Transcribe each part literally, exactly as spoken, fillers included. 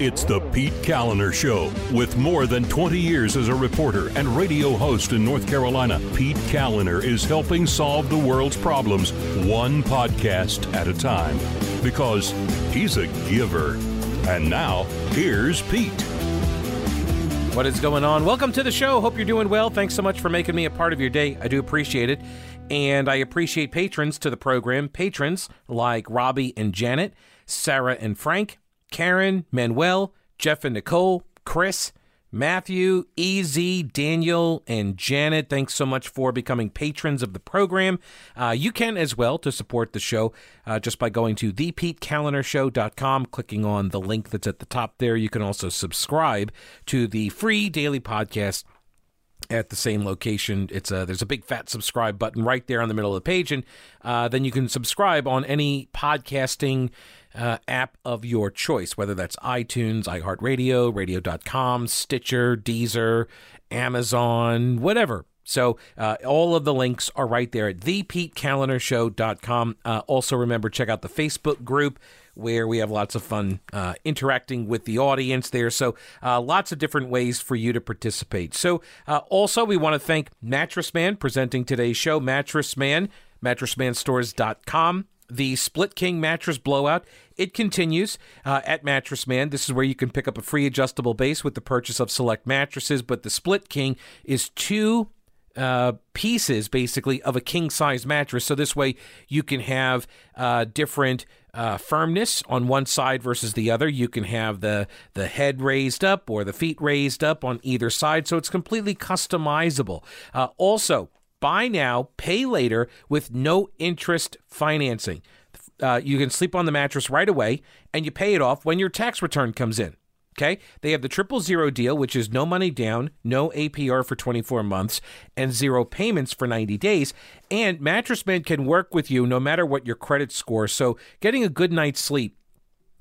It's the Pete Kaliner Show. With more than twenty years as a reporter and radio host in North Carolina, Pete Kaliner is helping solve the world's problems one podcast at a time because he's a giver. And now, here's Pete. What is going on? Welcome to the show. Hope you're doing well. Thanks so much for making me a part of your day. I do appreciate it. And I appreciate patrons to the program. Patrons like Robbie and Janet, Sarah and Frank, Karen, Manuel, Jeff and Nicole, Chris, Matthew, E Z, Daniel, and Janet. Thanks so much for becoming patrons of the program. Uh, you can as well to support the show uh, just by going to the pete kaliner show dot com, clicking on the link that's at the top there. You can also subscribe to the free daily podcast at the same location. It's a, there's a big fat subscribe button right there on the middle of the page, and uh, then you can subscribe on any podcasting Uh, app of your choice, whether that's iTunes, iHeartRadio, radio dot com, Stitcher, Deezer, Amazon, whatever. So uh, all of the links are right there at the pete kaliner show dot com. Uh, also, remember, check out the Facebook group where we have lots of fun uh, interacting with the audience there. So uh, lots of different ways for you to participate. So uh, also, we want to thank Mattress Man presenting today's show, Mattress Man, mattress man stores dot com. The Split King mattress blowout, it continues uh, at Mattress Man. This is where you can pick up a free adjustable base with the purchase of select mattresses. But the Split King is two uh, pieces, basically, of a king-size mattress. So this way you can have uh, different uh, firmness on one side versus the other. You can have the, the head raised up or the feet raised up on either side. So it's completely customizable. Uh, also, buy now, pay later with no interest financing. Uh, you can sleep on the mattress right away, and you pay it off when your tax return comes in. Okay? They have the triple zero deal, which is no money down, no A P R for twenty-four months, and zero payments for ninety days. And Mattress Man can work with you no matter what your credit score. So getting a good night's sleep,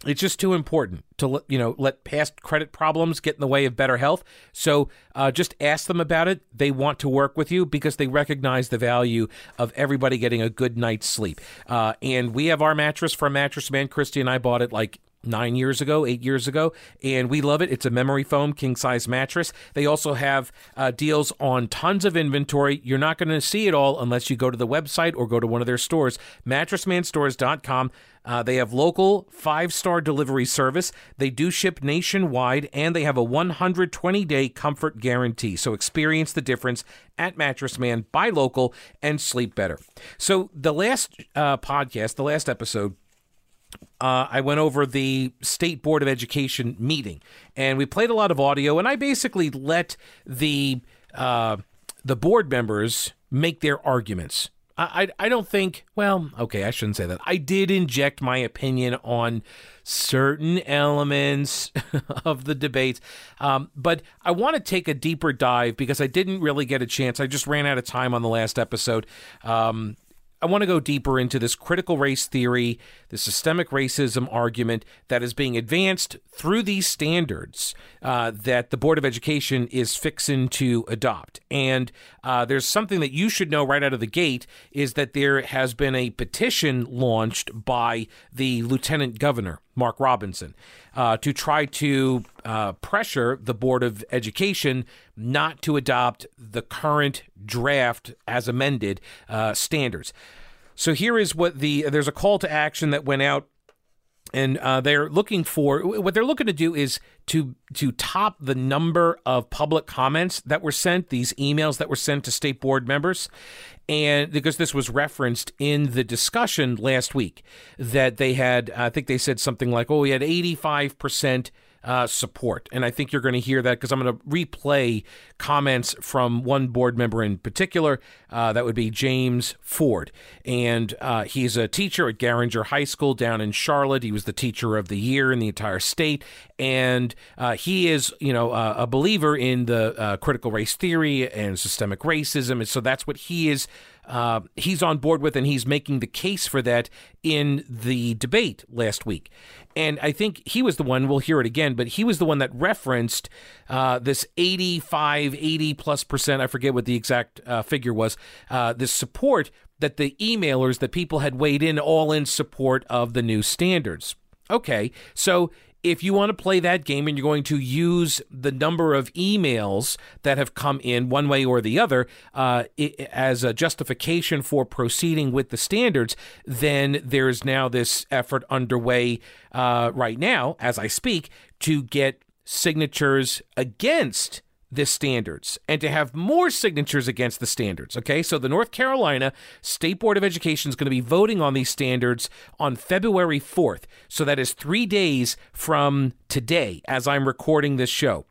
it's just too important to, you know, let past credit problems get in the way of better health. So uh, just ask them about it. They want to work with you because they recognize the value of everybody getting a good night's sleep. Uh, and we have our mattress from Mattress Man. Christy and I bought it like nine years ago, eight years ago, and we love it. It's a memory foam king-size mattress. They also have uh, deals on tons of inventory. You're not going to see it all unless you go to the website or go to one of their stores, mattress man stores dot com. Uh, they have local five-star delivery service. They do ship nationwide, and they have a one hundred twenty day comfort guarantee. So experience the difference at Mattress Man. Buy local and sleep better. So the last uh, podcast, the last episode, Uh, I went over the State Board of Education meeting, and we played a lot of audio, and I basically let the uh, the board members make their arguments. I, I, I don't think, well, okay, I shouldn't say that. I did inject my opinion on certain elements of the debates, um, but I want to take a deeper dive because I didn't really get a chance. I just ran out of time on the last episode. Um I want to go deeper into this critical race theory, the systemic racism argument that is being advanced through these standards uh, that the Board of Education is fixing to adopt. And uh, there's something that you should know right out of the gate is that there has been a petition launched by the Lieutenant Governor, Mark Robinson, uh, to try to uh, pressure the Board of Education not to adopt the current draft as amended uh, standards. So here is what the, there's a call to action that went out, and uh, they're looking for, what they're looking to do is to to top the number of public comments that were sent, these emails that were sent to state board members, and because this was referenced in the discussion last week, that they had, I think they said something like, oh, we had eighty-five percent uh, support. And I think you're going to hear that because I'm going to replay comments from one board member in particular. Uh, that would be James Ford. And uh, he's a teacher at Garinger High School down in Charlotte. He was the teacher of the year in the entire state. And uh, he is, you know, uh, a believer in the uh, critical race theory and systemic racism. And so that's what he is. Uh, he's on board with, and he's making the case for that in the debate last week. And I think he was the one, we'll hear it again, but he was the one that referenced uh, this eighty-five, eighty plus percent, I forget what the exact uh, figure was, uh, this support that the emailers, that people had weighed in all in support of the new standards. Okay, so if you want to play that game and you're going to use the number of emails that have come in one way or the other uh, as a justification for proceeding with the standards, then there is now this effort underway uh, right now, as I speak, to get signatures against the standards and to have more signatures against the standards. Okay, so the North Carolina State Board of Education is going to be voting on these standards on February fourth. So that is three days from today as I'm recording this show.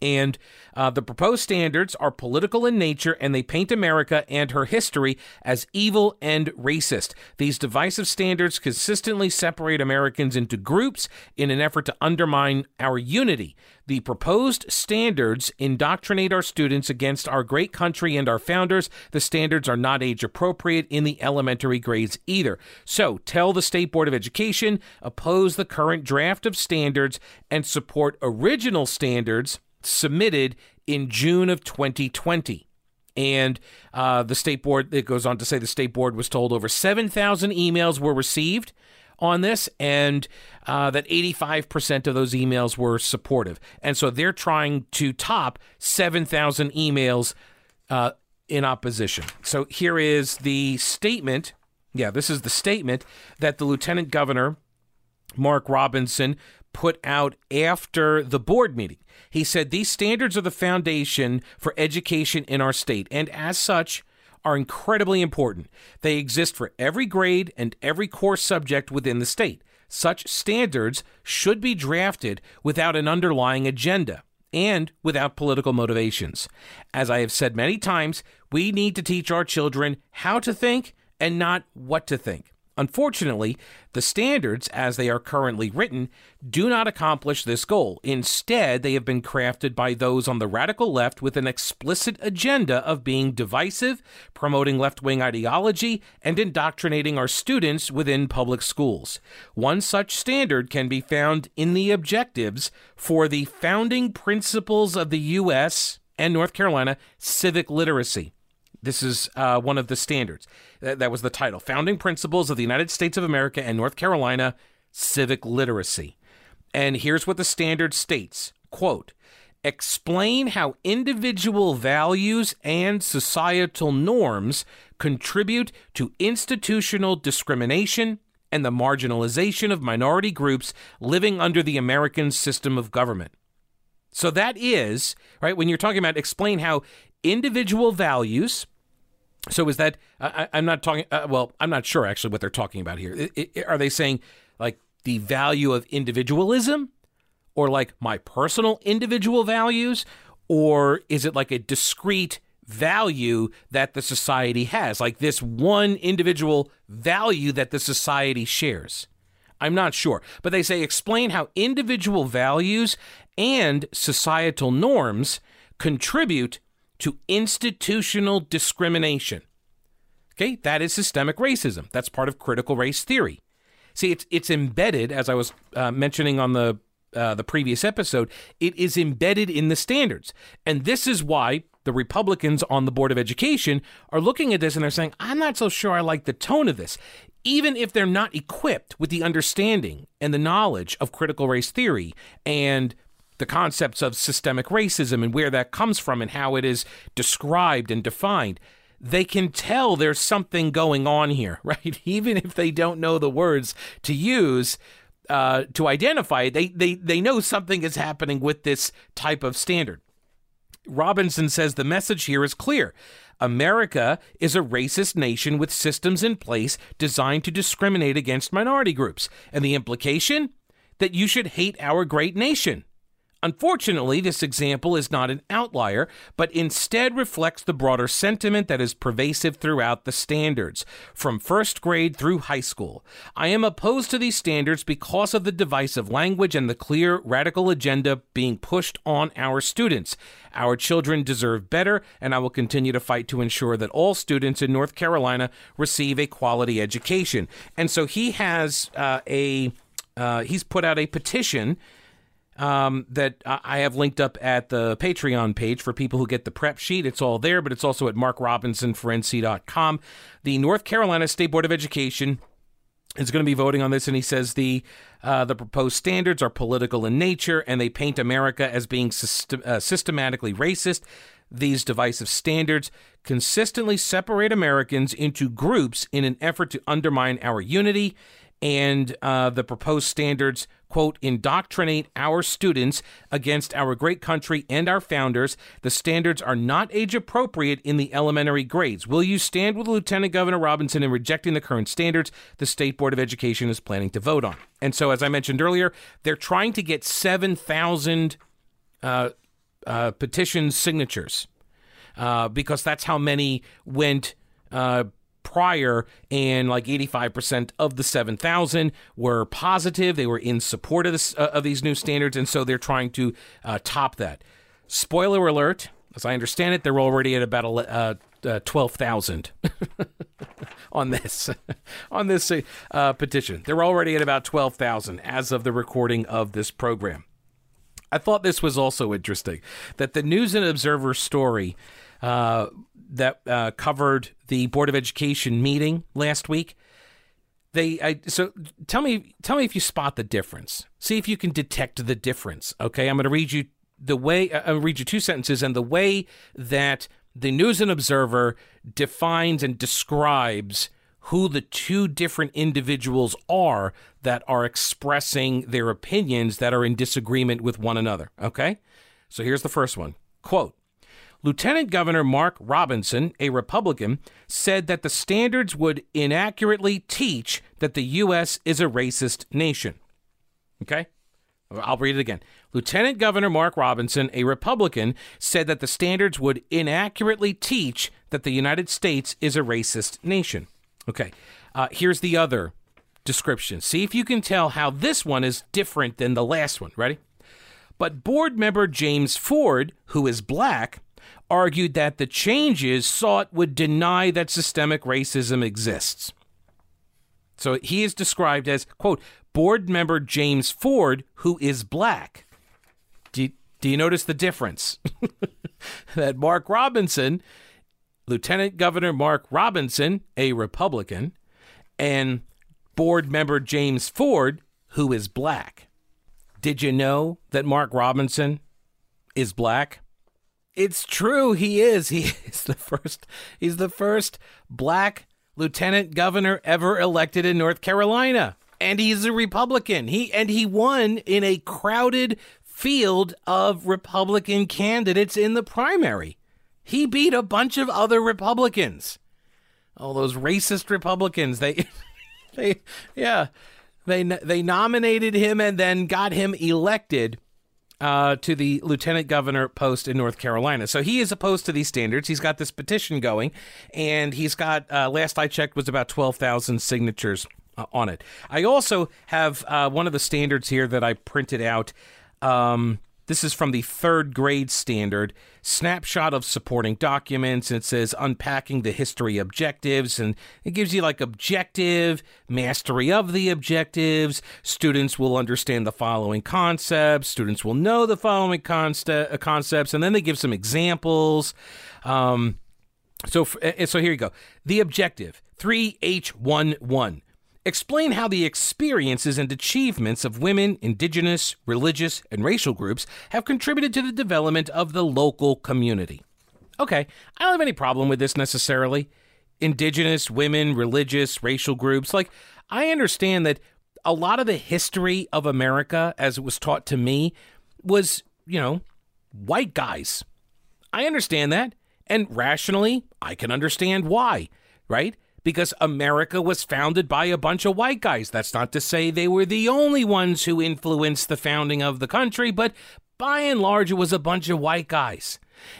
And uh, the proposed standards are political in nature, and they paint America and her history as evil and racist. These divisive standards consistently separate Americans into groups in an effort to undermine our unity. The proposed standards indoctrinate our students against our great country and our founders. The standards are not age appropriate in the elementary grades either. So tell the State Board of Education, oppose the current draft of standards, and support original standards submitted in June of twenty twenty. And uh, the State Board, it goes on to say the State Board was told over seven thousand emails were received on this, and uh, that eighty-five percent of those emails were supportive. And so they're trying to top seven thousand emails uh, in opposition. So here is the statement. Yeah, this is the statement that the Lieutenant Governor, Mark Robinson, put out after the board meeting. He said, "These standards are the foundation for education in our state, and as such are incredibly important. They exist for every grade and every core subject within the state. Such standards should be drafted without an underlying agenda and without political motivations. As I have said many times, we need to teach our children how to think and not what to think. Unfortunately, the standards, as they are currently written, do not accomplish this goal. Instead, they have been crafted by those on the radical left with an explicit agenda of being divisive, promoting left-wing ideology, and indoctrinating our students within public schools. One such standard can be found in the objectives for the founding principles of the U S and North Carolina, civic literacy." This is uh, one of the standards. That, that was the title. Founding Principles of the United States of America and North Carolina, Civic Literacy. And here's what the standard states. Quote, "Explain how individual values and societal norms contribute to institutional discrimination and the marginalization of minority groups living under the American system of government." So that is, right, when you're talking about explain how individual values, so is that, I, I'm not talking, uh, well, I'm not sure actually what they're talking about here. It, it, are they saying like the value of individualism, or like my personal individual values, or is it like a discrete value that the society has, like this one individual value that the society shares? I'm not sure, but they say explain how individual values and societal norms contribute to institutional discrimination. Okay, that is systemic racism. That's part of critical race theory. See, it's it's embedded, as I was uh, mentioning on the uh, the previous episode, it is embedded in the standards. And this is why the Republicans on the Board of Education are looking at this and they're saying, I'm not so sure I like the tone of this. Even if they're not equipped with the understanding and the knowledge of critical race theory and the concepts of systemic racism and where that comes from and how it is described and defined, they can tell there's something going on here, right? Even if they don't know the words to use uh, to identify it, they, they, they know something is happening with this type of standard. Robinson says the message here is clear. America is a racist nation with systems in place designed to discriminate against minority groups. And the implication? That you should hate our great nation. Unfortunately, this example is not an outlier, but instead reflects the broader sentiment that is pervasive throughout the standards, from first grade through high school. I am opposed to these standards because of the divisive language and the clear radical agenda being pushed on our students. Our children deserve better, and I will continue to fight to ensure that all students in North Carolina receive a quality education. And so he has uh, a uh, he's put out a petition Um, that I have linked up at the Patreon page for people who get the prep sheet. It's all there, but it's also at mark robinson for n c dot com. The North Carolina State Board of Education is going to be voting on this, and he says the uh, the proposed standards are political in nature, and they paint America as being system, uh, systematically racist. These divisive standards consistently separate Americans into groups in an effort to undermine our unity, and uh, the proposed standards, quote, indoctrinate our students against our great country and our founders. The standards are not age-appropriate in the elementary grades. Will you stand with Lieutenant Governor Robinson in rejecting the current standards the State Board of Education is planning to vote on? And so, as I mentioned earlier, they're trying to get seven thousand uh, uh, petition signatures uh, because that's how many went uh prior, and like eighty-five percent of the seven thousand were positive. They were in support of, this, uh, of these new standards, and so they're trying to uh, top that. Spoiler alert, as I understand it, they're already at about uh, uh, twelve thousand on this on this uh, petition. They're already at about twelve thousand as of the recording of this program. I thought this was also interesting, that the News and Observer story uh, that uh, covered the Board of Education meeting last week. They I, so tell me tell me if you spot the difference. See if you can detect the difference. Okay, I'm going to read you the way I'm going to read you two sentences and the way that the News and Observer defines and describes who the two different individuals are that are expressing their opinions that are in disagreement with one another. Okay, so here's the first one. Quote, Lieutenant Governor Mark Robinson, a Republican, said that the standards would inaccurately teach that the U S is a racist nation. Okay? I'll read it again. Lieutenant Governor Mark Robinson, a Republican, said that the standards would inaccurately teach that the United States is a racist nation. Okay. Uh, here's the other description. See if you can tell how this one is different than the last one. Ready? But board member James Ford, who is black, argued that the changes sought would deny that systemic racism exists. So he is described as, quote, board member James Ford, who is black. Do you, do you notice the difference? That Mark Robinson, Lieutenant Governor Mark Robinson, a Republican, and board member James Ford, who is black. Did you know that Mark Robinson is black? It's true, he is. He is the first. He's the first black lieutenant governor ever elected in North Carolina, and he's a Republican. He and he won in a crowded field of Republican candidates in the primary. He beat a bunch of other Republicans. All those racist Republicans. They, they, yeah, they they nominated him and then got him elected Uh, to the lieutenant governor post in North Carolina. So he is opposed to these standards. He's got this petition going, and he's got, uh, last I checked, was about twelve thousand signatures uh, on it. I also have uh, one of the standards here that I printed out. Um, this is from the third grade standard, snapshot of supporting documents, and it says unpacking the history objectives, and it gives you like objective, mastery of the objectives, students will understand the following concepts, students will know the following consta- concepts, and then they give some examples. Um, so, f- so here you go. The objective, three H one one. Explain how the experiences and achievements of women, indigenous, religious, and racial groups have contributed to the development of the local community. Okay, I don't have any problem with this necessarily. Indigenous, women, religious, racial groups. Like, I understand that a lot of the history of America, as it was taught to me, was, you know, white guys. I understand that. And rationally, I can understand why, right? Because America was founded by a bunch of white guys. That's not to say they were the only ones who influenced the founding of the country, but by and large, it was a bunch of white guys.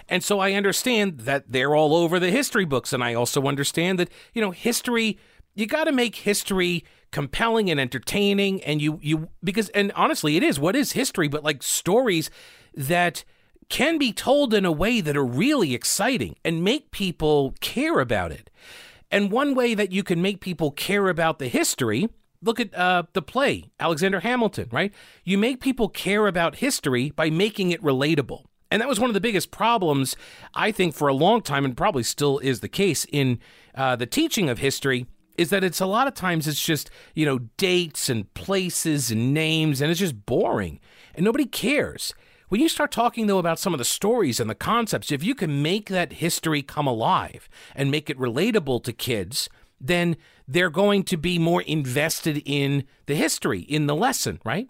And so I understand that they're all over the history books. And I also understand that, you know, history, you got to make history compelling and entertaining. And you, you, because, and honestly, it is, what is history, but like stories that can be told in a way that are really exciting and make people care about it. And one way that you can make people care about the history, look at uh, the play, Alexander Hamilton, right? You make people care about history by making it relatable. And that was one of the biggest problems, I think, for a long time, and probably still is the case in uh, the teaching of history, is that it's a lot of times it's just, you know, dates and places and names, and it's just boring and nobody cares. When you start talking, though, about some of the stories and the concepts, if you can make that history come alive and make it relatable to kids, then they're going to be more invested in the history, in the lesson, right?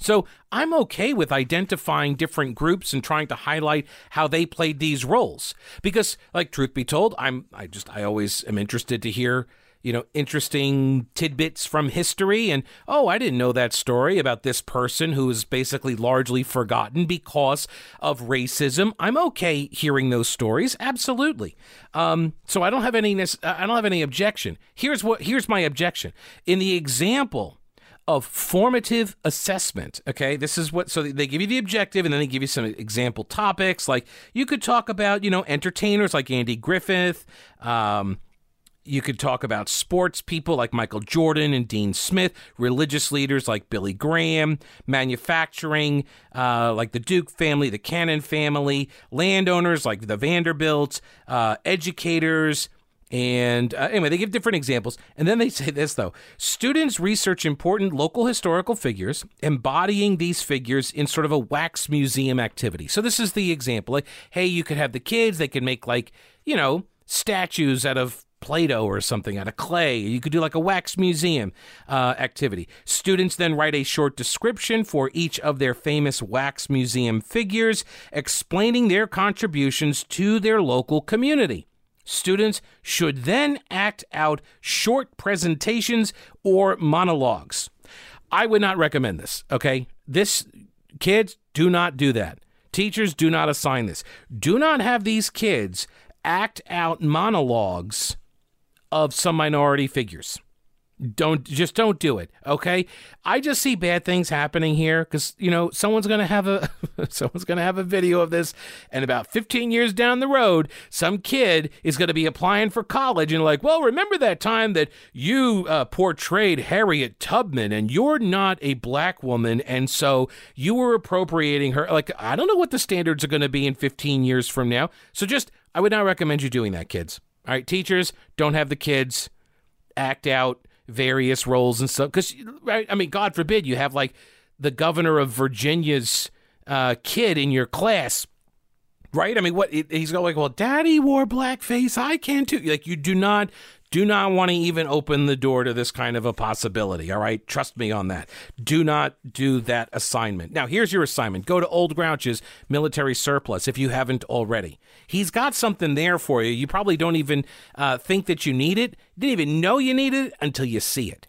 So I'm okay with identifying different groups and trying to highlight how they played these roles. Because, like, truth be told, I'm I just I always am interested to hear, you know, interesting tidbits from history. And, oh, I didn't know that story about this person who is basically largely forgotten because of racism. I'm okay hearing those stories. Absolutely. Um, so I don't have any I don't have any objection. Here's what here's my objection. In the example of formative assessment, okay, this is what, so they give you the objective and then they give you some example topics. Like, you could talk about, you know, entertainers like Andy Griffith, um, you could talk about sports people like Michael Jordan and Dean Smith, religious leaders like Billy Graham, manufacturing uh, like the Duke family, the Cannon family, landowners like the Vanderbilts, uh, educators, and uh, anyway, they give different examples. And then they say this, though. Students research important local historical figures, embodying these figures in sort of a wax museum activity. So this is the example. Like, hey, you could have the kids, they could make, like, you know, statues out of Play-Doh or something, out of clay. You could do like a wax museum uh, activity. Students then write a short description for each of their famous wax museum figures, explaining their contributions to their local community. Students should then act out short presentations or monologues. I would not recommend this, okay? This, kids, do not do that. Teachers, do not assign this. Do not have these kids act out monologues of some minority figures. Don't, just don't do it, okay? I just see bad things happening here because, you know, someone's gonna have a someone's gonna have a video of this, and about fifteen years down the road, some kid is gonna be applying for college and like, well, remember that time that you uh, portrayed Harriet Tubman, and you're not a black woman, and so you were appropriating her. Like, I don't know what the standards are gonna be in fifteen years from now. So just, I would not recommend you doing that, kids. All right, teachers, don't have the kids act out various roles and stuff, because, right, I mean, God forbid you have, like, the governor of Virginia's uh, kid in your class, right? I mean, what, he's going like, well, daddy wore blackface, I can too. Like, you do not, do not want to even open the door to this kind of a possibility, all right? Trust me on that. Do not do that assignment. Now, here's your assignment. Go to Old Grouch's Military Surplus if you haven't already. He's got something there for you. You probably don't even uh, think that you need it. Didn't even know you needed it until you see it.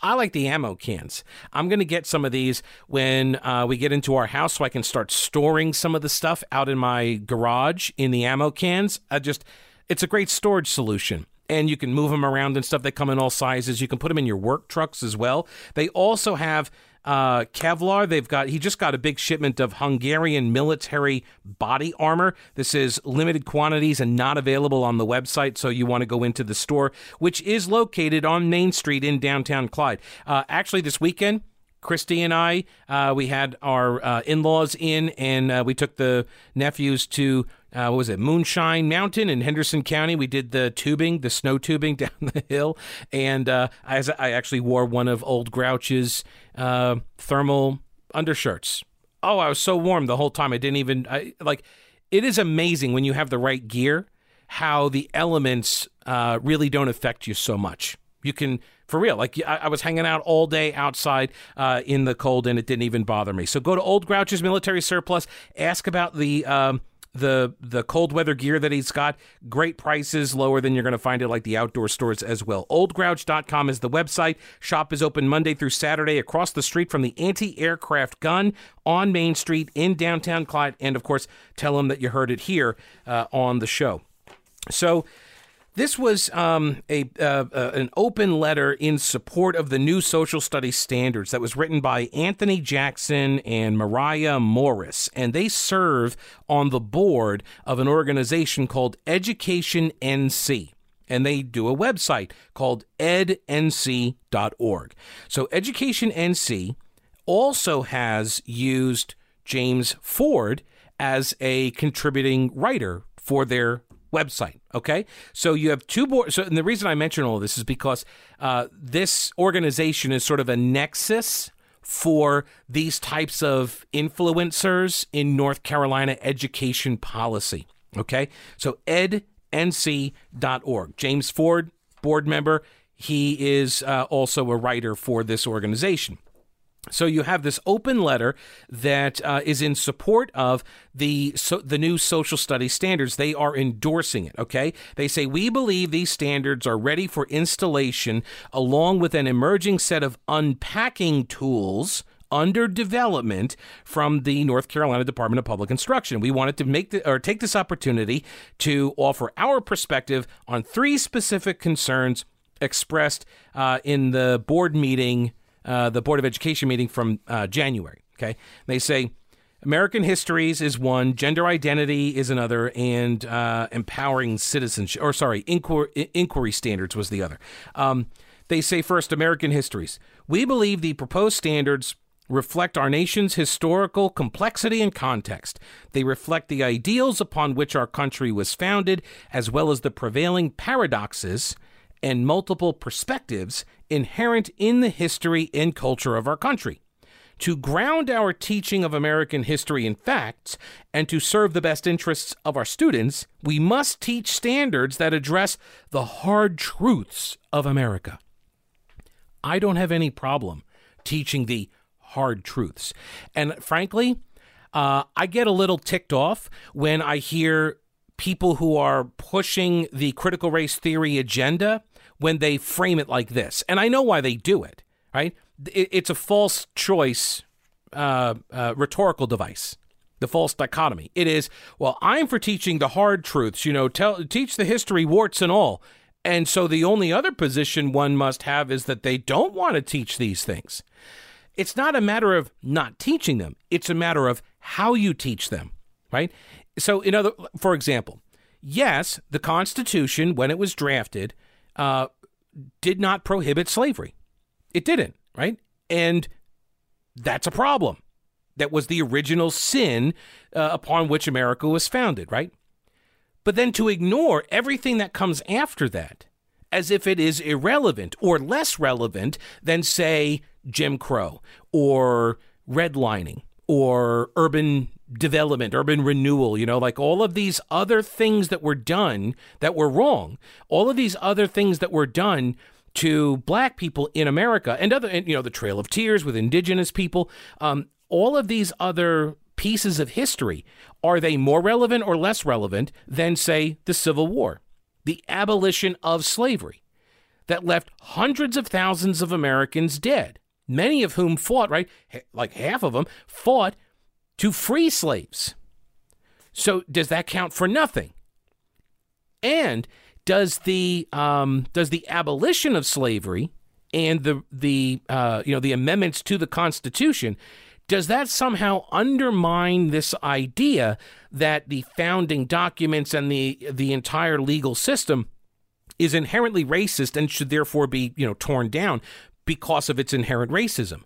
I like the ammo cans. I'm going to get some of these when uh, we get into our house so I can start storing some of the stuff out in my garage in the ammo cans. I just, it's a great storage solution. And you can move them around and stuff. They come in all sizes. You can put them in your work trucks as well. They also have uh, Kevlar. They've got, he just got a big shipment of Hungarian military body armor. This is limited quantities and not available on the website. So you want to go into the store, which is located on Main Street in downtown Clyde. Uh, actually, this weekend, Christy and I, uh, we had our uh, in-laws in, and uh, we took the nephews to, uh, what was it, Moonshine Mountain in Henderson County. We did the tubing, the snow tubing down the hill, and uh, I, I actually wore one of Old Grouch's uh, thermal undershirts. Oh, I was so warm the whole time. I didn't even, I, like, it is amazing when you have the right gear, how the elements uh, really don't affect you so much. You can, for real, like, I, I was hanging out all day outside uh, in the cold, and it didn't even bother me. So go to Old Grouch's Military Surplus, ask about the um, the the cold weather gear that he's got. Great prices, lower than you're going to find at, like, the outdoor stores as well. Old Grouch dot com is the website. Shop is open Monday through Saturday across the street from the anti-aircraft gun on Main Street in downtown Clyde. And, of course, tell them that you heard it here uh, on the show. So this was um, a uh, uh, an open letter in support of the new social studies standards that was written by Anthony Jackson and Mariah Morris, and they serve on the board of an organization called Education N C, and they do a website called e d n c dot org. So Education N C also has used James Ford as a contributing writer for their website. Okay, so you have two boards. So, and the reason I mention all of this is because uh, this organization is sort of a nexus for these types of influencers in North Carolina education policy. Okay, so ed n c dot org. James Ford, board member. He is uh, also a writer for this organization. So you have this open letter that uh, is in support of the so, the new social studies standards. They are endorsing it, okay? They say, we believe these standards are ready for installation along with an emerging set of unpacking tools under development from the North Carolina Department of Public Instruction. We wanted to make the, or take this opportunity to offer our perspective on three specific concerns expressed uh, in the board meeting Uh, the Board of Education meeting from uh, January. Okay, they say American histories is one, gender identity is another, and uh, empowering citizenship, or sorry, inquiry, inquiry standards was the other. Um, they say first, American histories. We believe the proposed standards reflect our nation's historical complexity and context. They reflect the ideals upon which our country was founded, as well as the prevailing paradoxes and multiple perspectives inherent in the history and culture of our country. To ground our teaching of American history in facts and to serve the best interests of our students, we must teach standards that address the hard truths of America. I don't have any problem teaching the hard truths. And frankly, uh, I get a little ticked off when I hear people who are pushing the critical race theory agenda when they frame it like this. And I know why they do it, right? It's a false choice uh, uh, rhetorical device, the false dichotomy. It is, well, I'm for teaching the hard truths, you know, tell, teach the history, warts and all. And so the only other position one must have is that they don't want to teach these things. It's not a matter of not teaching them. It's a matter of how you teach them, right? So, in other, for example, yes, the Constitution, when it was drafted, uh, did not prohibit slavery. It didn't, right? And that's a problem. That was the original sin uh, upon which America was founded, right? But then to ignore everything that comes after that as if it is irrelevant or less relevant than, say, Jim Crow or redlining or urban development, urban renewal, you know, like all of these other things that were done that were wrong, all of these other things that were done to black people in America and other, and, you know, the Trail of Tears with indigenous people, um, all of these other pieces of history, are they more relevant or less relevant than, say, the Civil War, the abolition of slavery that left hundreds of thousands of Americans dead, many of whom fought, right, like half of them fought to free slaves. So does that count for nothing? And does the um, does the abolition of slavery and the the uh, you know the amendments to the Constitution, does that somehow undermine this idea that the founding documents and the the entire legal system is inherently racist and should therefore be, you know, torn down because of its inherent racism?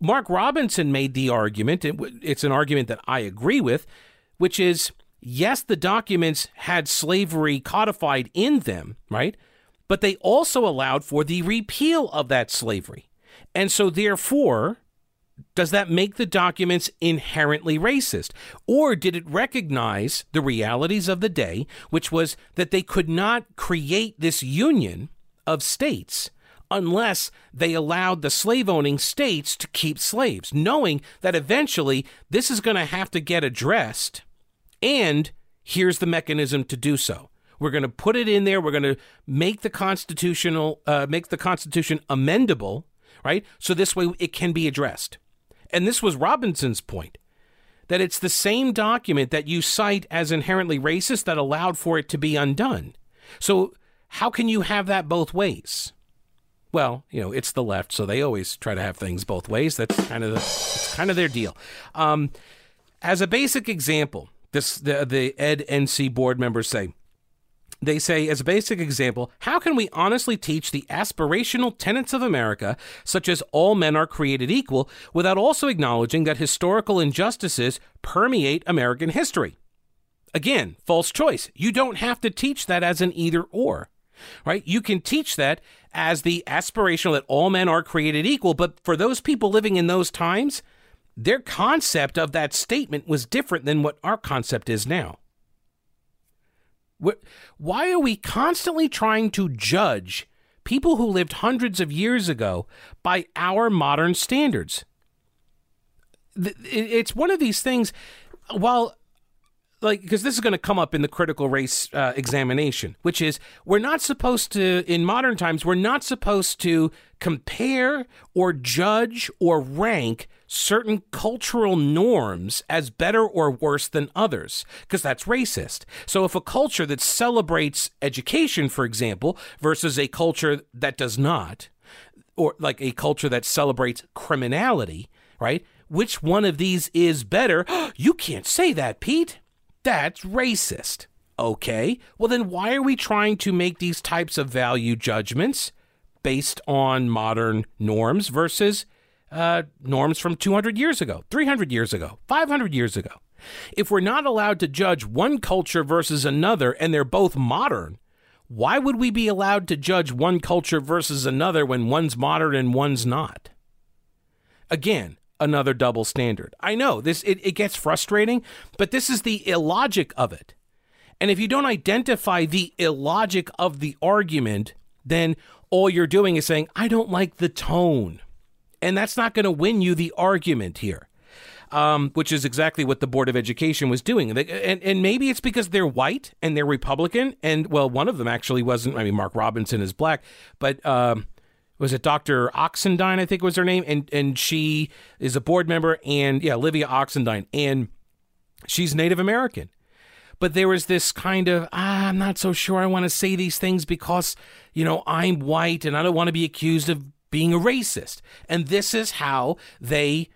Mark Robinson made the argument, it's an argument that I agree with, which is, yes, the documents had slavery codified in them, right? But they also allowed for the repeal of that slavery. And so therefore, does that make the documents inherently racist? Or did it recognize the realities of the day, which was that they could not create this union of states unless they allowed the slave-owning states to keep slaves, knowing that eventually this is going to have to get addressed, and here's the mechanism to do so. We're going to put it in there. We're going to make the constitutional, uh, make the Constitution amendable, right? So this way it can be addressed. And this was Robinson's point, that it's the same document that you cite as inherently racist that allowed for it to be undone. So how can you have that both ways? Well, you know, it's the left, so they always try to have things both ways. That's kind of the, it's kind of their deal. Um, as a basic example, this the, the E D N C board members say, they say, as a basic example, how can we honestly teach the aspirational tenets of America, such as all men are created equal, without also acknowledging that historical injustices permeate American history? Again, false choice. You don't have to teach that as an either or, right? You can teach that as the aspirational that all men are created equal. But for those people living in those times, their concept of that statement was different than what our concept is now. Why are we constantly trying to judge people who lived hundreds of years ago by our modern standards? It's one of these things, while, like, because this is going to come up in the critical race uh, examination, which is we're not supposed to, in modern times, we're not supposed to compare or judge or rank certain cultural norms as better or worse than others, because that's racist. So if a culture that celebrates education, for example, versus a culture that does not, or like a culture that celebrates criminality, right? Which one of these is better? You can't say that, Pete. That's racist. Okay, well then why are we trying to make these types of value judgments based on modern norms versus Uh, norms from two hundred years ago, three hundred years ago, five hundred years ago. If we're not allowed to judge one culture versus another, and they're both modern, why would we be allowed to judge one culture versus another when one's modern and one's not? Again, another double standard. I know this, it, it gets frustrating, but this is the illogic of it. And if you don't identify the illogic of the argument, then all you're doing is saying, I don't like the tone. And that's not going to win you the argument here, um, which is exactly what the Board of Education was doing. They, and, and maybe it's because they're white and they're Republican. And, well, one of them actually wasn't. I mean, Mark Robinson is black. But um, was it Doctor Oxendine, I think was her name? And, and she is a board member. And, yeah, Olivia Oxendine. And she's Native American. But there was this kind of, ah, I'm not so sure I want to say these things because, you know, I'm white and I don't want to be accused of being a racist. And this is how they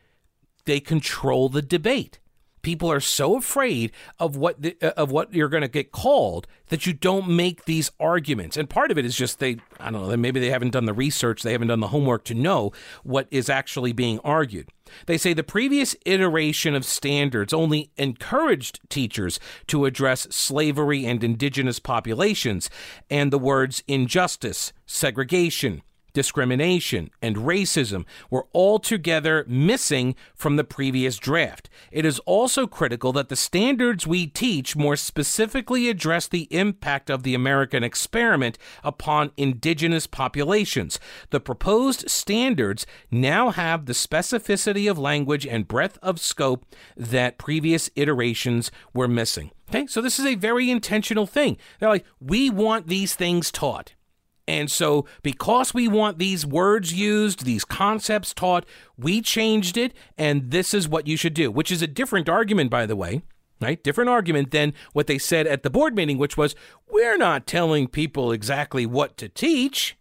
they control the debate. People are so afraid of what the, of what you're going to get called that you don't make these arguments. And part of it is just they, I don't know, maybe they haven't done the research, they haven't done the homework to know what is actually being argued. They say the previous iteration of standards only encouraged teachers to address slavery and indigenous populations and the words injustice, segregation, discrimination, and racism were altogether missing from the previous draft. It is also critical that the standards we teach more specifically address the impact of the American experiment upon indigenous populations. The proposed standards now have the specificity of language and breadth of scope that previous iterations were missing. Okay, so this is a very intentional thing. They're like, we want these things taught. And so because we want these words used, these concepts taught, we changed it, and this is what you should do, which is a different argument, by the way, right? Different argument than what they said at the board meeting, which was, we're not telling people exactly what to teach.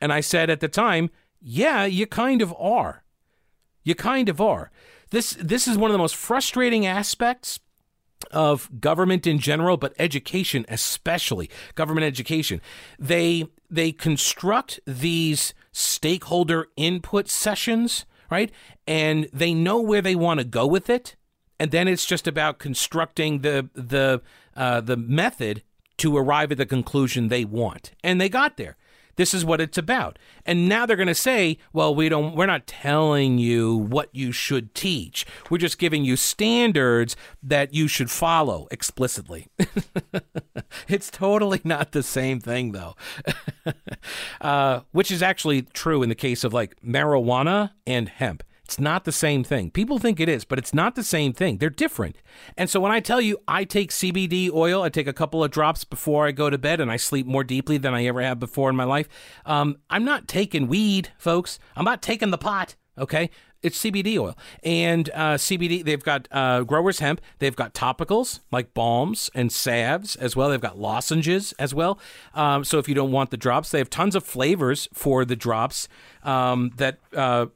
And I said at the time, yeah, you kind of are. You kind of are. This, this is one of the most frustrating aspects of government in general, but education especially, government education. They... They construct these stakeholder input sessions, right? And they know where they want to go with it. And then it's just about constructing the the uh, the method to arrive at the conclusion they want. And they got there. This is what it's about. And now they're going to say, well, we don't, we're not telling you what you should teach. We're just giving you standards that you should follow explicitly. It's totally not the same thing, though, uh, which is actually true in the case of like marijuana and hemp. It's not the same thing. People think it is, but it's not the same thing. They're different. And so when I tell you I take C B D oil, I take a couple of drops before I go to bed and I sleep more deeply than I ever have before in my life. Um, I'm not taking weed, folks. I'm not taking the pot, okay? It's C B D oil. And uh, C B D, they've got uh, Growers Hemp. They've got topicals like balms and salves as well. They've got lozenges as well. Um, so if you don't want the drops, they have tons of flavors for the drops. Um, that uh,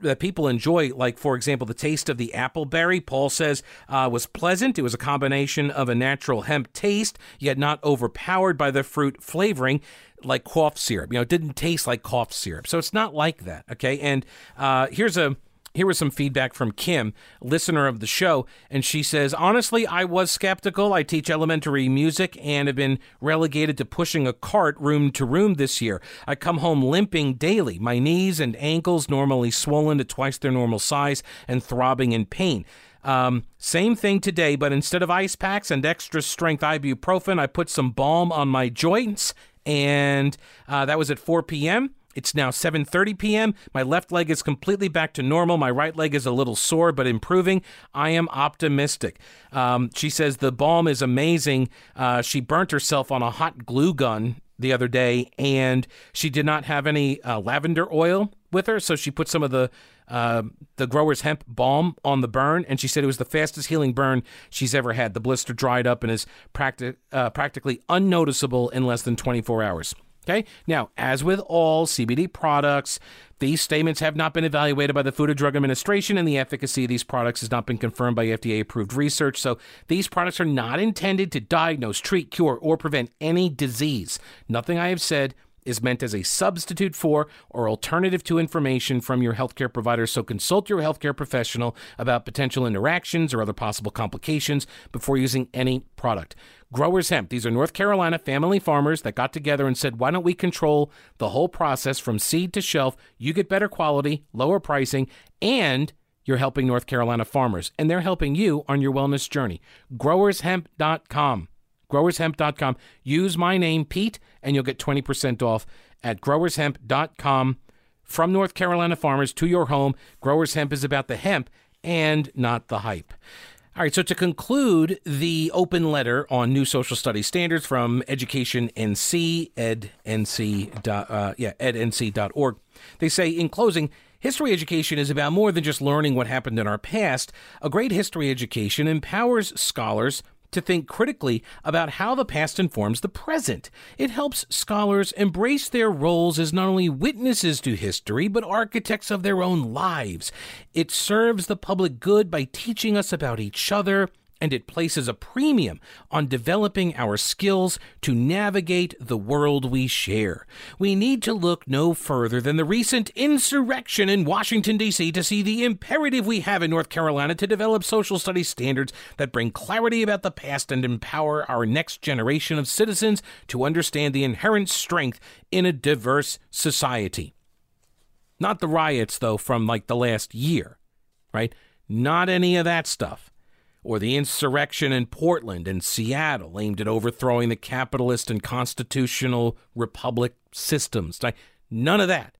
that people enjoy, like, for example, the taste of the appleberry, Paul says, uh, was pleasant. It was a combination of a natural hemp taste, yet not overpowered by the fruit flavoring, like cough syrup. You know, it didn't taste like cough syrup. So it's not like that, okay? And uh, here's a Here was some feedback from Kim, listener of the show, and she says, honestly, I was skeptical. I teach elementary music and have been relegated to pushing a cart room to room this year. I come home limping daily, my knees and ankles normally swollen to twice their normal size and throbbing in pain. Um, same thing today, but instead of ice packs and extra strength ibuprofen, I put some balm on my joints, and uh, that was at four p.m., It's now seven thirty p.m. My left leg is completely back to normal. My right leg is a little sore, but improving. I am optimistic. Um, she says the balm is amazing. Uh, she burnt herself on a hot glue gun the other day, and she did not have any uh, lavender oil with her, so she put some of the uh, the Growers Hemp balm on the burn, and she said it was the fastest healing burn she's ever had. The blister dried up and is practi- uh, practically unnoticeable in less than twenty-four hours. Okay. Now, as with all C B D products, these statements have not been evaluated by the Food and Drug Administration, and the efficacy of these products has not been confirmed by F D A-approved research. So these products are not intended to diagnose, treat, cure, or prevent any disease. Nothing I have said is meant as a substitute for or alternative to information from your healthcare provider. So consult your healthcare professional about potential interactions or other possible complications before using any product. Growers Hemp. These are North Carolina family farmers that got together and said, why don't we control the whole process from seed to shelf? You get better quality, lower pricing, and you're helping North Carolina farmers. And they're helping you on your wellness journey. growers hemp dot com. growers hemp dot com. Use my name, Pete, and you'll get twenty percent off at growers hemp dot com. From North Carolina farmers to your home, Growers Hemp is about the hemp and not the hype. All right, so to conclude the open letter on new social studies standards from Education N C, ed n c dot org, they say, in closing, history education is about more than just learning what happened in our past. A great history education empowers scholars to think critically about how the past informs the present. It helps scholars embrace their roles as not only witnesses to history, but architects of their own lives. It serves the public good by teaching us about each other, and it places a premium on developing our skills to navigate the world we share. We need to look no further than the recent insurrection in Washington, D C to see the imperative we have in North Carolina to develop social studies standards that bring clarity about the past and empower our next generation of citizens to understand the inherent strength in a diverse society. Not the riots, though, from like the last year, right? Not any of that stuff. Or the insurrection in Portland and Seattle aimed at overthrowing the capitalist and constitutional republic systems. Like, none of that.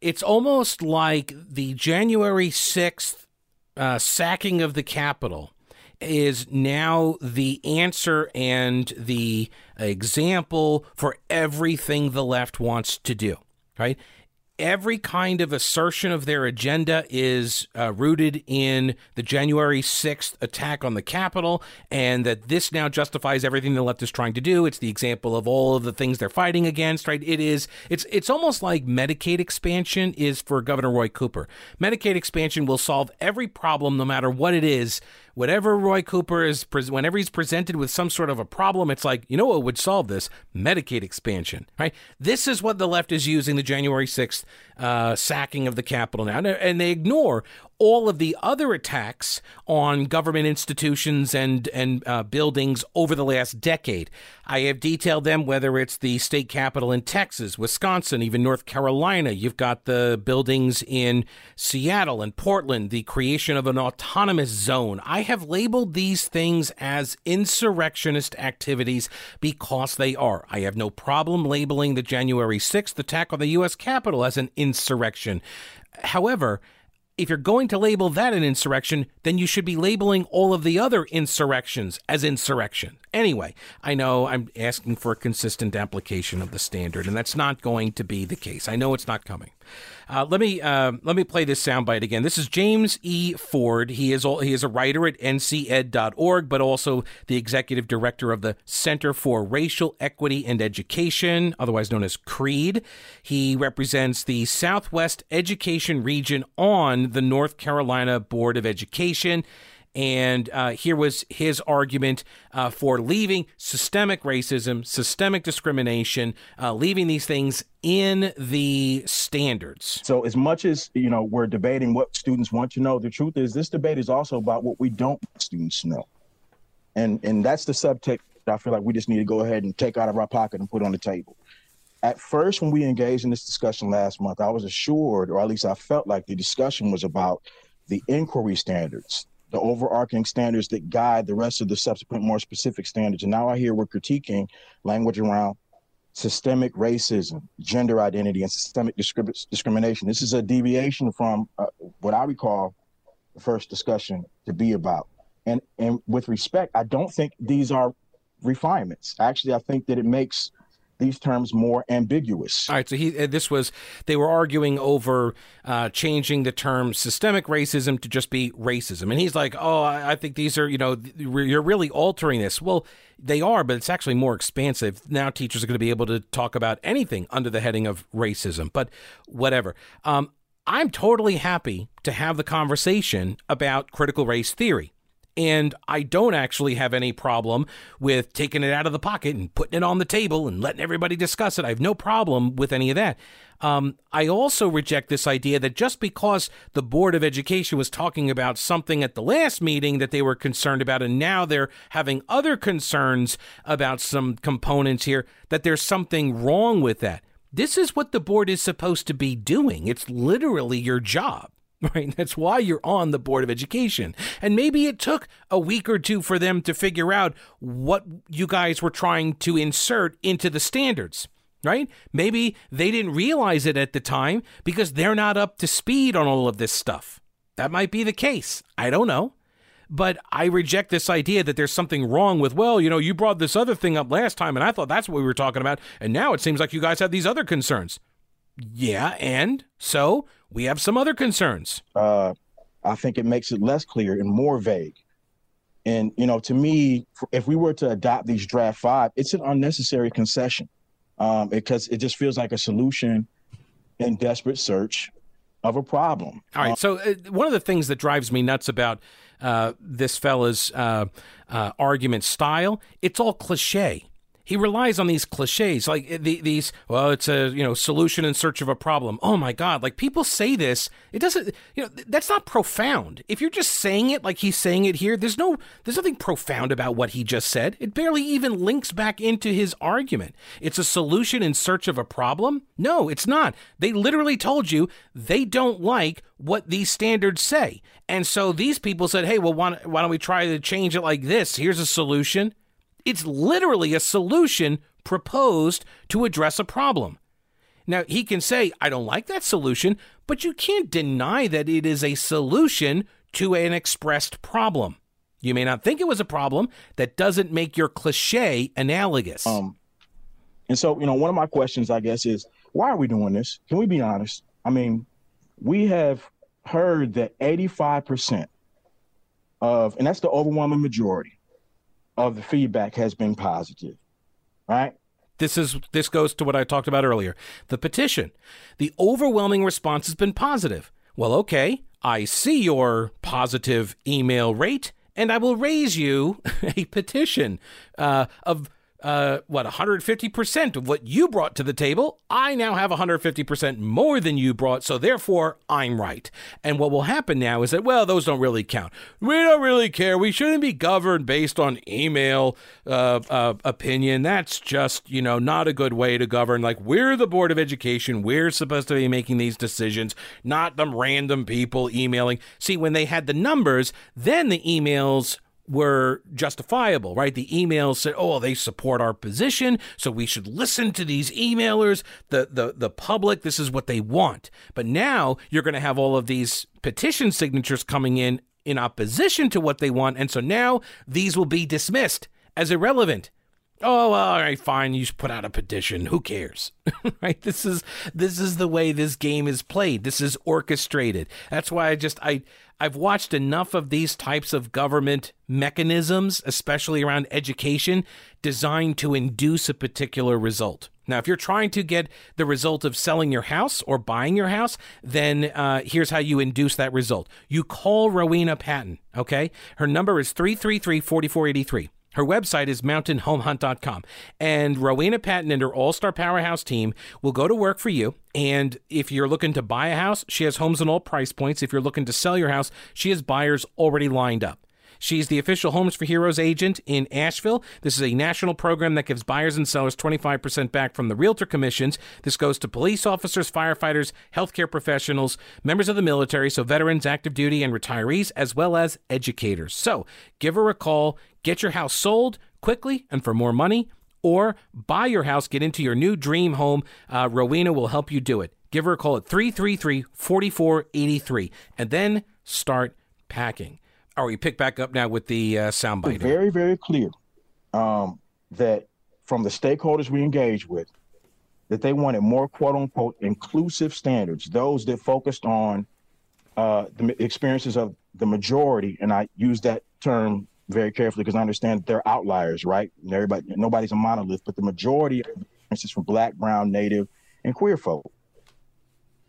It's almost like the January sixth uh, sacking of the Capitol is now the answer and the example for everything the left wants to do, right? Every kind of assertion of their agenda is uh, rooted in the January sixth attack on the Capitol, and that this now justifies everything the left is trying to do. It's the example of all of the things they're fighting against, right? It is, it's, it's almost like Medicaid expansion is for Governor Roy Cooper. Medicaid expansion will solve every problem, no matter what it is. Whatever Roy Cooper is, whenever he's presented with some sort of a problem, it's like, you know what would solve this? Medicaid expansion, right? This is what the left is using the January sixth uh, sacking of the Capitol now. And they ignore all of the other attacks on government institutions and, and uh, buildings over the last decade. I have detailed them, whether it's the state capitol in Texas, Wisconsin, even North Carolina. You've got the buildings in Seattle and Portland, the creation of an autonomous zone. I have labeled these things as insurrectionist activities because they are. I have no problem labeling the January sixth attack on the U S Capitol as an insurrection. However, if you're going to label that an insurrection, then you should be labeling all of the other insurrections as insurrection. Anyway, I know I'm asking for a consistent application of the standard, and that's not going to be the case. I know it's not coming. Uh, let me uh, let me play this soundbite again. This is James E. Ford. He is all, he is a writer at n c ed dot org, but also the executive director of the Center for Racial Equity and Education, otherwise known as CREED. He represents the Southwest Education Region on the North Carolina Board of Education, And uh, here was his argument uh, for leaving systemic racism, systemic discrimination, uh, leaving these things in the standards. So as much as, you know, we're debating what students want to know, the truth is this debate is also about what we don't want students to know. And, and that's the subtext that I feel like we just need to go ahead and take out of our pocket and put on the table. At first, when we engaged in this discussion last month, I was assured, or at least I felt like the discussion was about the inquiry standards, the overarching standards that guide the rest of the subsequent more specific standards. And now I hear we're critiquing language around systemic racism, gender identity, and systemic discri- discrimination. This is a deviation from uh, what I recall the first discussion to be about. And, and with respect, I don't think these are refinements. Actually, I think that it makes these terms more ambiguous. All right. So he, this was, they were arguing over uh, changing the term systemic racism to just be racism. And he's like, oh, I think these are, you know, you're really altering this. Well, they are, but it's actually more expansive. Now teachers are going to be able to talk about anything under the heading of racism, but whatever. Um, I'm totally happy to have the conversation about critical race theory. And I don't actually have any problem with taking it out of the pocket and putting it on the table and letting everybody discuss it. I have no problem with any of that. Um, I also reject this idea that just because the Board of Education was talking about something at the last meeting that they were concerned about, and now they're having other concerns about some components here, that there's something wrong with that. This is what the board is supposed to be doing. It's literally your job. Right. That's why you're on the Board of Education. And maybe it took a week or two for them to figure out what you guys were trying to insert into the standards. Right. Maybe they didn't realize it at the time because they're not up to speed on all of this stuff. That might be the case. I don't know. But I reject this idea that there's something wrong with, well, you know, you brought this other thing up last time and I thought that's what we were talking about. And now it seems like you guys have these other concerns. Yeah. And so we have some other concerns. Uh, I think it makes it less clear and more vague. And, you know, to me, if we were to adopt these draft five, it's an unnecessary concession um, because it just feels like a solution in desperate search of a problem. All right. Um, so uh, one of the things that drives me nuts about uh, this fella's uh, uh, argument style, it's all cliche. He relies on these cliches, like the, these, well, it's a, you know, solution in search of a problem. Oh, my God. Like, people say this. It doesn't, you know, that's not profound. If you're just saying it like he's saying it here, there's no, there's nothing profound about what he just said. It barely even links back into his argument. It's a solution in search of a problem. No, it's not. They literally told you they don't like what these standards say. And so these people said, hey, well, why, why don't we try to change it like this? Here's a solution. It's literally a solution proposed to address a problem. Now, he can say, I don't like that solution, but you can't deny that it is a solution to an expressed problem. You may not think it was a problem. That doesn't make your cliche analogous. Um, and so, you know, one of my questions, I guess, is why are we doing this? Can we be honest? I mean, we have heard that eighty-five percent of, and that's the overwhelming majority, of the feedback has been positive, right? This is this goes to what I talked about earlier. The petition, the overwhelming response has been positive. Well, okay, I see your positive email rate, and I will raise you a petition uh, of uh, what one hundred fifty percent of what you brought to the table. I now have one hundred fifty percent more than you brought, so therefore I'm right. And what will happen now is that, well, those don't really count. We don't really care. We shouldn't be governed based on email uh, uh, opinion. That's just, you know, not a good way to govern. Like, we're the Board of Education. We're supposed to be making these decisions, not them random people emailing. See, when they had the numbers, then the emails were justifiable, right? The emails said, oh, they support our position, so we should listen to these emailers, the the the public, this is what they want. But now you're going to have all of these petition signatures coming in in opposition to what they want, and so now these will be dismissed as irrelevant. Oh, well, all right, fine, you just put out a petition, who cares? Right? This is this is the way this game is played. This is orchestrated. That's why I just I I've watched enough of these types of government mechanisms, especially around education, designed to induce a particular result. Now, if you're trying to get the result of selling your house or buying your house, then uh, here's how you induce that result. You call Rowena Patton, okay? Her number is three three three, four four eight three. Her website is mountain home hunt dot com. And Rowena Patton and her all-star powerhouse team will go to work for you. And if you're looking to buy a house, she has homes in all price points. If you're looking to sell your house, she has buyers already lined up. She's the official Homes for Heroes agent in Asheville. This is a national program that gives buyers and sellers twenty-five percent back from the realtor commissions. This goes to police officers, firefighters, healthcare professionals, members of the military, so veterans, active duty, and retirees, as well as educators. So give her a call, get your house sold quickly and for more money, or buy your house, get into your new dream home. Uh, Rowena will help you do it. Give her a call at three three three, four four eight three and then start packing. All right, we pick back up now with the uh, soundbite. Very, very clear um, that from the stakeholders we engage with, that they wanted more quote-unquote inclusive standards, those that focused on uh, the experiences of the majority, and I use that term very carefully because I understand they're outliers, right? And everybody, nobody's a monolith, but the majority of experiences from Black, Brown, Native, and queer folk.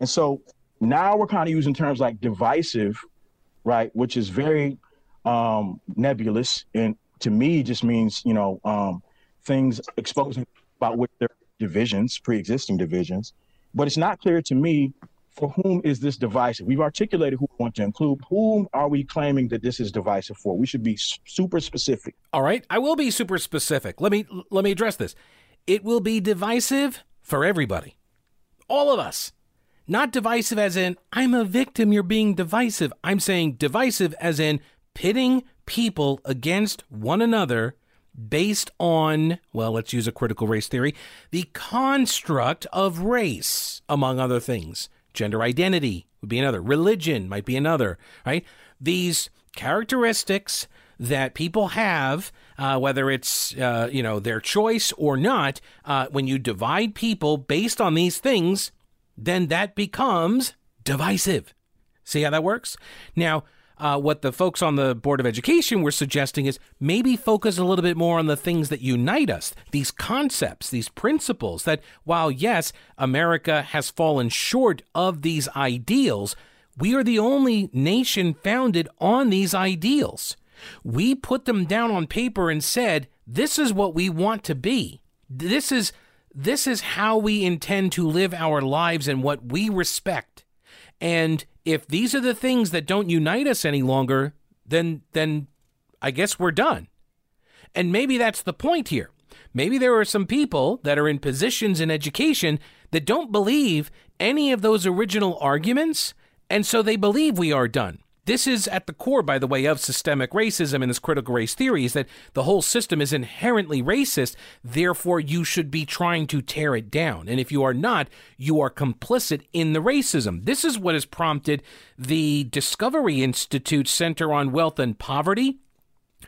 And so now we're kind of using terms like divisive, right, which is very um, nebulous, and to me just means, you know, um, things exposing about which there are divisions, pre-existing divisions, but it's not clear to me for whom is this divisive. We've articulated who we want to include. Whom are we claiming that this is divisive for? We should be super specific. All right, I will be super specific. Let me let me address this. It will be divisive for everybody, all of us. Not divisive as in, I'm a victim, you're being divisive. I'm saying divisive as in pitting people against one another based on, well, let's use a critical race theory, the construct of race, among other things. Gender identity would be another. Religion might be another, right? These characteristics that people have, uh, whether it's, uh, you know, their choice or not, uh, when you divide people based on these things, then that becomes divisive. See how that works? Now, uh, what the folks on the Board of Education were suggesting is maybe focus a little bit more on the things that unite us, these concepts, these principles that while, yes, America has fallen short of these ideals, we are the only nation founded on these ideals. We put them down on paper and said, this is what we want to be. This is This is how we intend to live our lives and what we respect. And if these are the things that don't unite us any longer, then then I guess we're done. And maybe that's the point here. Maybe there are some people that are in positions in education that don't believe any of those original arguments, and so they believe we are done. This is at the core, by the way, of systemic racism and this critical race theory is that the whole system is inherently racist. Therefore, you should be trying to tear it down. And if you are not, you are complicit in the racism. This is what has prompted the Discovery Institute Center on Wealth and Poverty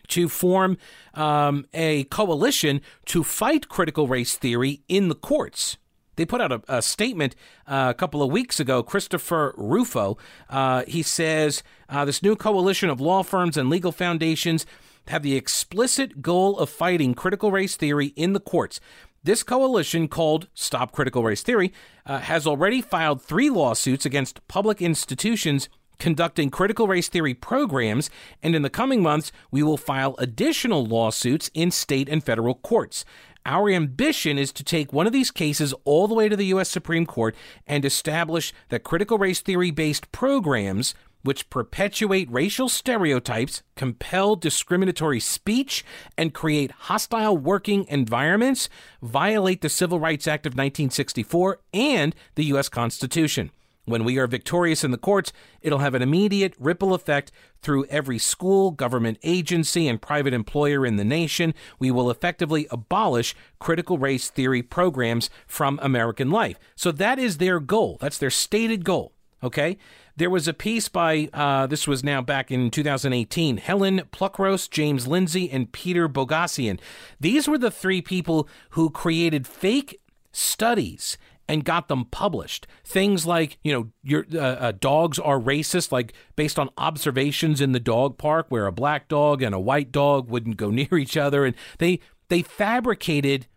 to form um, a coalition to fight critical race theory in the courts. They put out a, a statement uh, a couple of weeks ago. Christopher Rufo, uh, he says, uh, this new coalition of law firms and legal foundations have the explicit goal of fighting critical race theory in the courts. This coalition, called Stop Critical Race Theory, uh, has already filed three lawsuits against public institutions conducting critical race theory programs, and in the coming months, we will file additional lawsuits in state and federal courts. Our ambition is to take one of these cases all the way to the U S Supreme Court and establish that critical race theory-based programs which perpetuate racial stereotypes, compel discriminatory speech, and create hostile working environments violate the Civil Rights Act of nineteen sixty-four and the U S Constitution. When we are victorious in the courts, it'll have an immediate ripple effect through every school, government agency, and private employer in the nation. We will effectively abolish critical race theory programs from American life. So that is their goal. That's their stated goal. Okay, there was a piece by, uh, this was now back in two thousand eighteen, Helen Pluckrose, James Lindsay, and Peter Boghossian. These were the three people who created fake studies and got them published. Things like, you know, your uh, uh, dogs are racist, like based on observations in the dog park where a black dog and a white dog wouldn't go near each other. And they they fabricated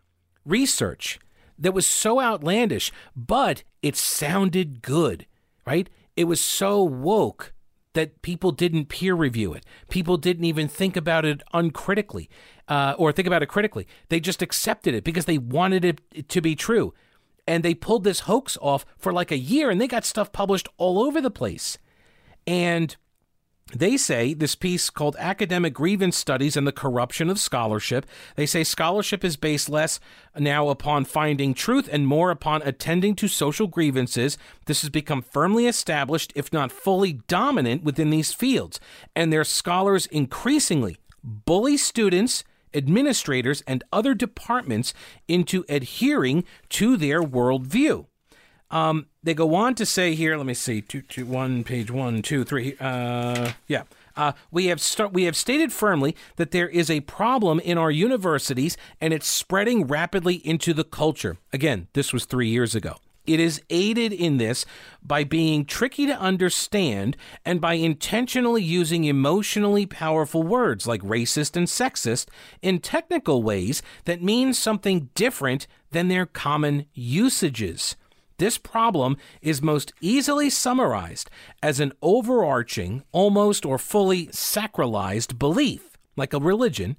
research that was so outlandish, but it sounded good, right? It was so woke that people didn't peer review it. People didn't even think about it uncritically uh, or think about it critically. They just accepted it because they wanted it to be true. And they pulled this hoax off for like a year, and they got stuff published all over the place. And they say, this piece called Academic Grievance Studies and the Corruption of Scholarship, they say scholarship is based less now upon finding truth and more upon attending to social grievances. This has become firmly established, if not fully dominant, within these fields. And their scholars increasingly bully students, administrators, and other departments into adhering to their worldview. Um, they go on to say here, let me see, two, two, one, page one, two, three, uh, yeah. Uh, we have st- we have stated firmly that there is a problem in our universities, and it's spreading rapidly into the culture. Again, this was three years ago. It is aided in this by being tricky to understand and by intentionally using emotionally powerful words like racist and sexist in technical ways that mean something different than their common usages. This problem is most easily summarized as an overarching, almost or fully sacralized belief, like a religion,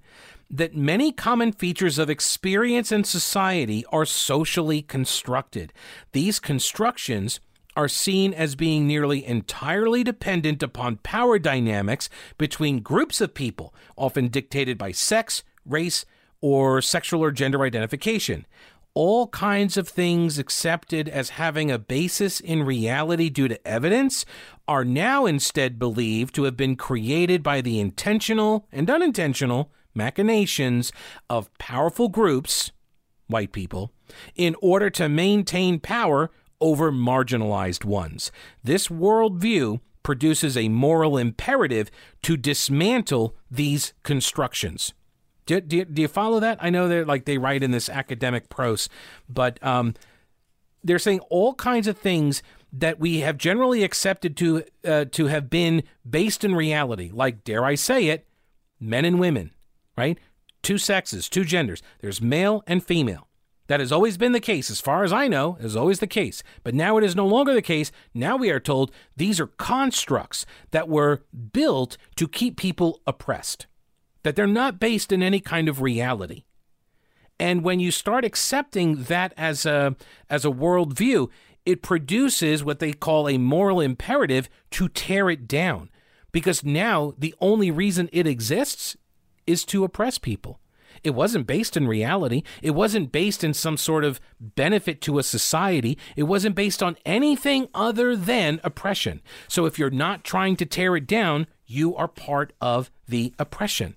that many common features of experience and society are socially constructed. These constructions are seen as being nearly entirely dependent upon power dynamics between groups of people, often dictated by sex, race, or sexual or gender identification. All kinds of things accepted as having a basis in reality due to evidence are now instead believed to have been created by the intentional and unintentional machinations of powerful groups, white people, in order to maintain power over marginalized ones. This worldview produces a moral imperative to dismantle these constructions. Do, do, do you follow that? I know they're like they write in this academic prose, but um, they're saying all kinds of things that we have generally accepted to uh, to have been based in reality, like, dare I say it, men and women. Right? Two sexes, two genders. There's male and female. That has always been the case. As far as I know, it is always the case. But now it is no longer the case. Now we are told these are constructs that were built to keep people oppressed, that they're not based in any kind of reality. And when you start accepting that as a, as a worldview, it produces what they call a moral imperative to tear it down. Because now the only reason it exists is to oppress people. It wasn't based in reality. It wasn't based in some sort of benefit to a society. It wasn't based on anything other than oppression. So if you're not trying to tear it down, you are part of the oppression.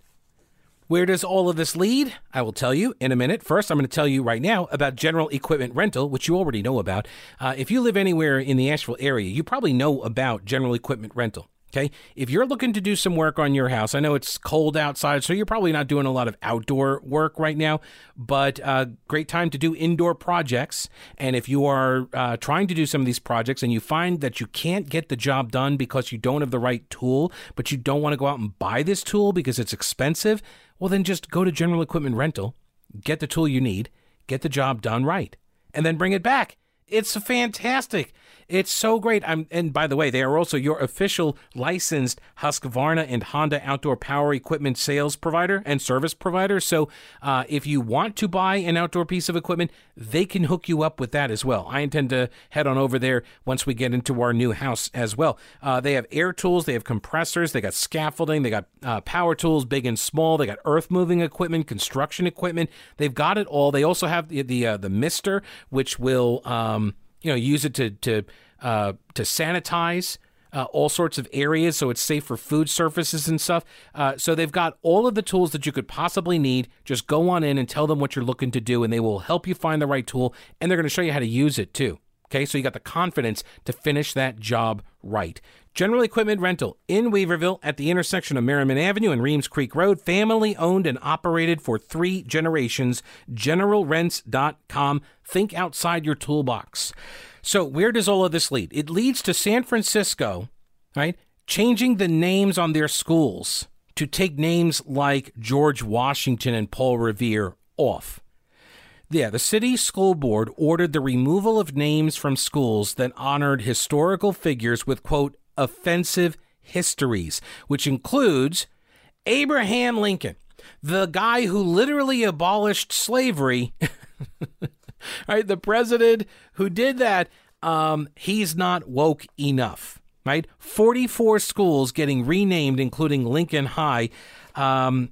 Where does all of this lead? I will tell you in a minute. First, I'm going to tell you right now about General Equipment Rental, which you already know about. Uh, if you live anywhere in the Asheville area, you probably know about General Equipment Rental. Okay, if you're looking to do some work on your house, I know it's cold outside, so you're probably not doing a lot of outdoor work right now, but uh, great time to do indoor projects. And if you are uh, trying to do some of these projects and you find that you can't get the job done because you don't have the right tool, but you don't want to go out and buy this tool because it's expensive, well, then just go to General Equipment Rental, get the tool you need, get the job done right, and then bring it back. It's fantastic. It's so great. I'm, and by the way, they are also your official licensed Husqvarna and Honda outdoor power equipment sales provider and service provider. So uh, if you want to buy an outdoor piece of equipment, they can hook you up with that as well. I intend to head on over there once we get into our new house as well. Uh, they have air tools. They have compressors. They got scaffolding. They got uh, power tools, big and small. They got earth moving equipment, construction equipment. They've got it all. They also have the the, uh, the mister, which will... Um, You know, use it to to uh, to sanitize uh, all sorts of areas, so it's safe for food surfaces and stuff. Uh, so they've got all of the tools that you could possibly need. Just go on in and tell them what you're looking to do, and they will help you find the right tool, and they're going to show you how to use it too. Okay, so you got the confidence to finish that job right. General Equipment Rental in Weaverville at the intersection of Merriman Avenue and Reams Creek Road. Family owned and operated for three generations. General Rents dot com. Think outside your toolbox. So where does all of this lead? It leads to San Francisco, right, changing the names on their schools to take names like George Washington and Paul Revere off. Yeah, the city school board ordered the removal of names from schools that honored historical figures with, quote, offensive histories, which includes Abraham Lincoln, the guy who literally abolished slavery. Right, the president who did that, um, he's not woke enough. Right, forty-four schools getting renamed, including Lincoln High. Um,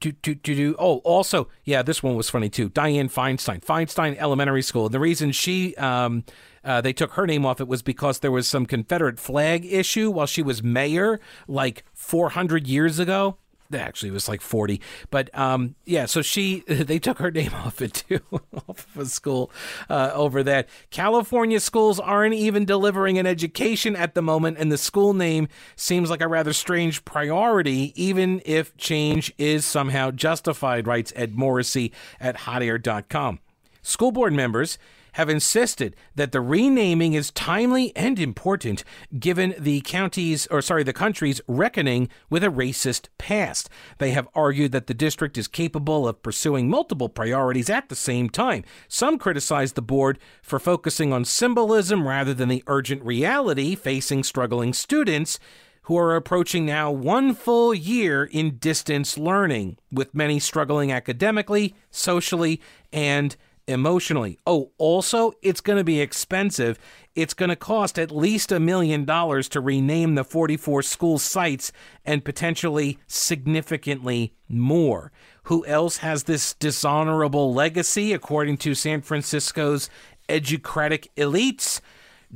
to to to do. Oh, also, yeah, this one was funny too. Diane Feinstein, Feinstein Elementary School. And the reason she, um, uh, they took her name off it was because there was some Confederate flag issue while she was mayor, like four hundred years ago. Actually, it was like forty. But um, yeah, so she they took her name off it, too, off of a school uh, over that. California schools aren't even delivering an education at the moment, and the school name seems like a rather strange priority, even if change is somehow justified, writes Ed Morrissey at hot air dot com. School board members have insisted that the renaming is timely and important given the county's, or sorry, the country's reckoning with a racist past. They have argued that the district is capable of pursuing multiple priorities at the same time. Some criticize the board for focusing on symbolism rather than the urgent reality facing struggling students who are approaching now one full year in distance learning, with many struggling academically, socially, and emotionally. Oh, also, it's going to be expensive. It's going to cost at least a million dollars to rename the forty-four school sites, and potentially significantly more. Who else has this dishonorable legacy, according to San Francisco's educratic elites?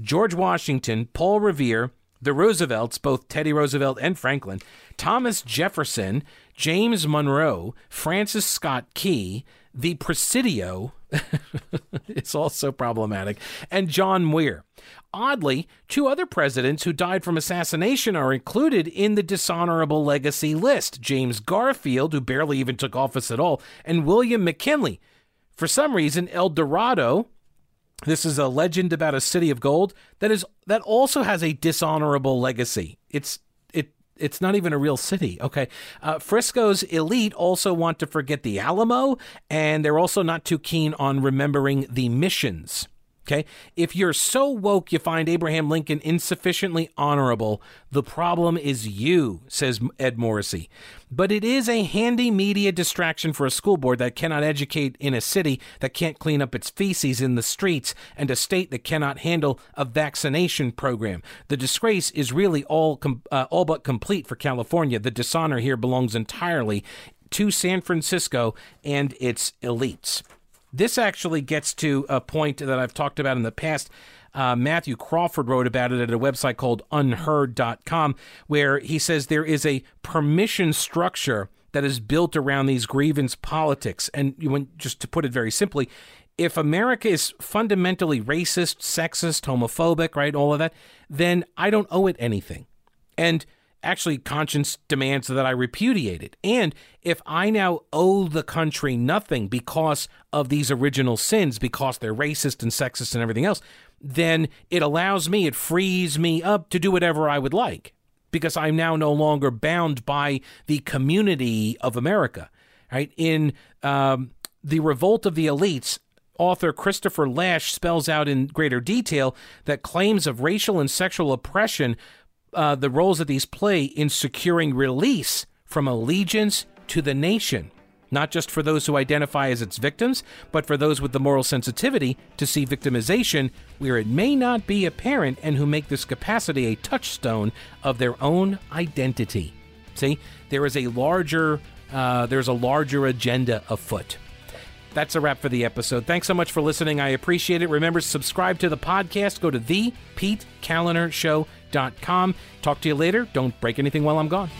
George Washington, Paul Revere, the Roosevelts, both Teddy Roosevelt and Franklin, Thomas Jefferson, James Monroe, Francis Scott Key, the Presidio, it's also problematic, and John Muir. Oddly, two other presidents who died from assassination are included in the dishonorable legacy list. James Garfield, who barely even took office at all, and William McKinley. For some reason, El Dorado, this is a legend about a city of gold, that is that also has a dishonorable legacy. It's It's not even a real city, okay? Uh, Frisco's elite also want to forget the Alamo, and they're also not too keen on remembering the missions, okay? If you're so woke you find Abraham Lincoln insufficiently honorable, the problem is you, says Ed Morrissey. But it is a handy media distraction for a school board that cannot educate in a city that can't clean up its feces in the streets, and a state that cannot handle a vaccination program. The disgrace is really all com- uh, all but complete for California. The dishonor here belongs entirely to San Francisco and its elites. This actually gets to a point that I've talked about in the past. Uh, Matthew Crawford wrote about it at a website called unheard dot com, where he says there is a permission structure that is built around these grievance politics. And when, just to put it very simply, if America is fundamentally racist, sexist, homophobic, right, all of that, then I don't owe it anything. And actually, conscience demands that I repudiate it. And if I now owe the country nothing because of these original sins, because they're racist and sexist and everything else, then it allows me, it frees me up to do whatever I would like, because I'm now no longer bound by the community of America. Right? In um, The Revolt of the Elites, author Christopher Lash spells out in greater detail that claims of racial and sexual oppression, Uh, the roles that these play in securing release from allegiance to the nation, not just for those who identify as its victims, but for those with the moral sensitivity to see victimization where it may not be apparent, and who make this capacity a touchstone of their own identity. See, there is a larger, uh, there's a larger agenda afoot. That's a wrap for the episode. Thanks so much for listening. I appreciate it. Remember, subscribe to the podcast. Go to the Pete Kaliner Show dot com. Talk to you later. Don't break anything while I'm gone.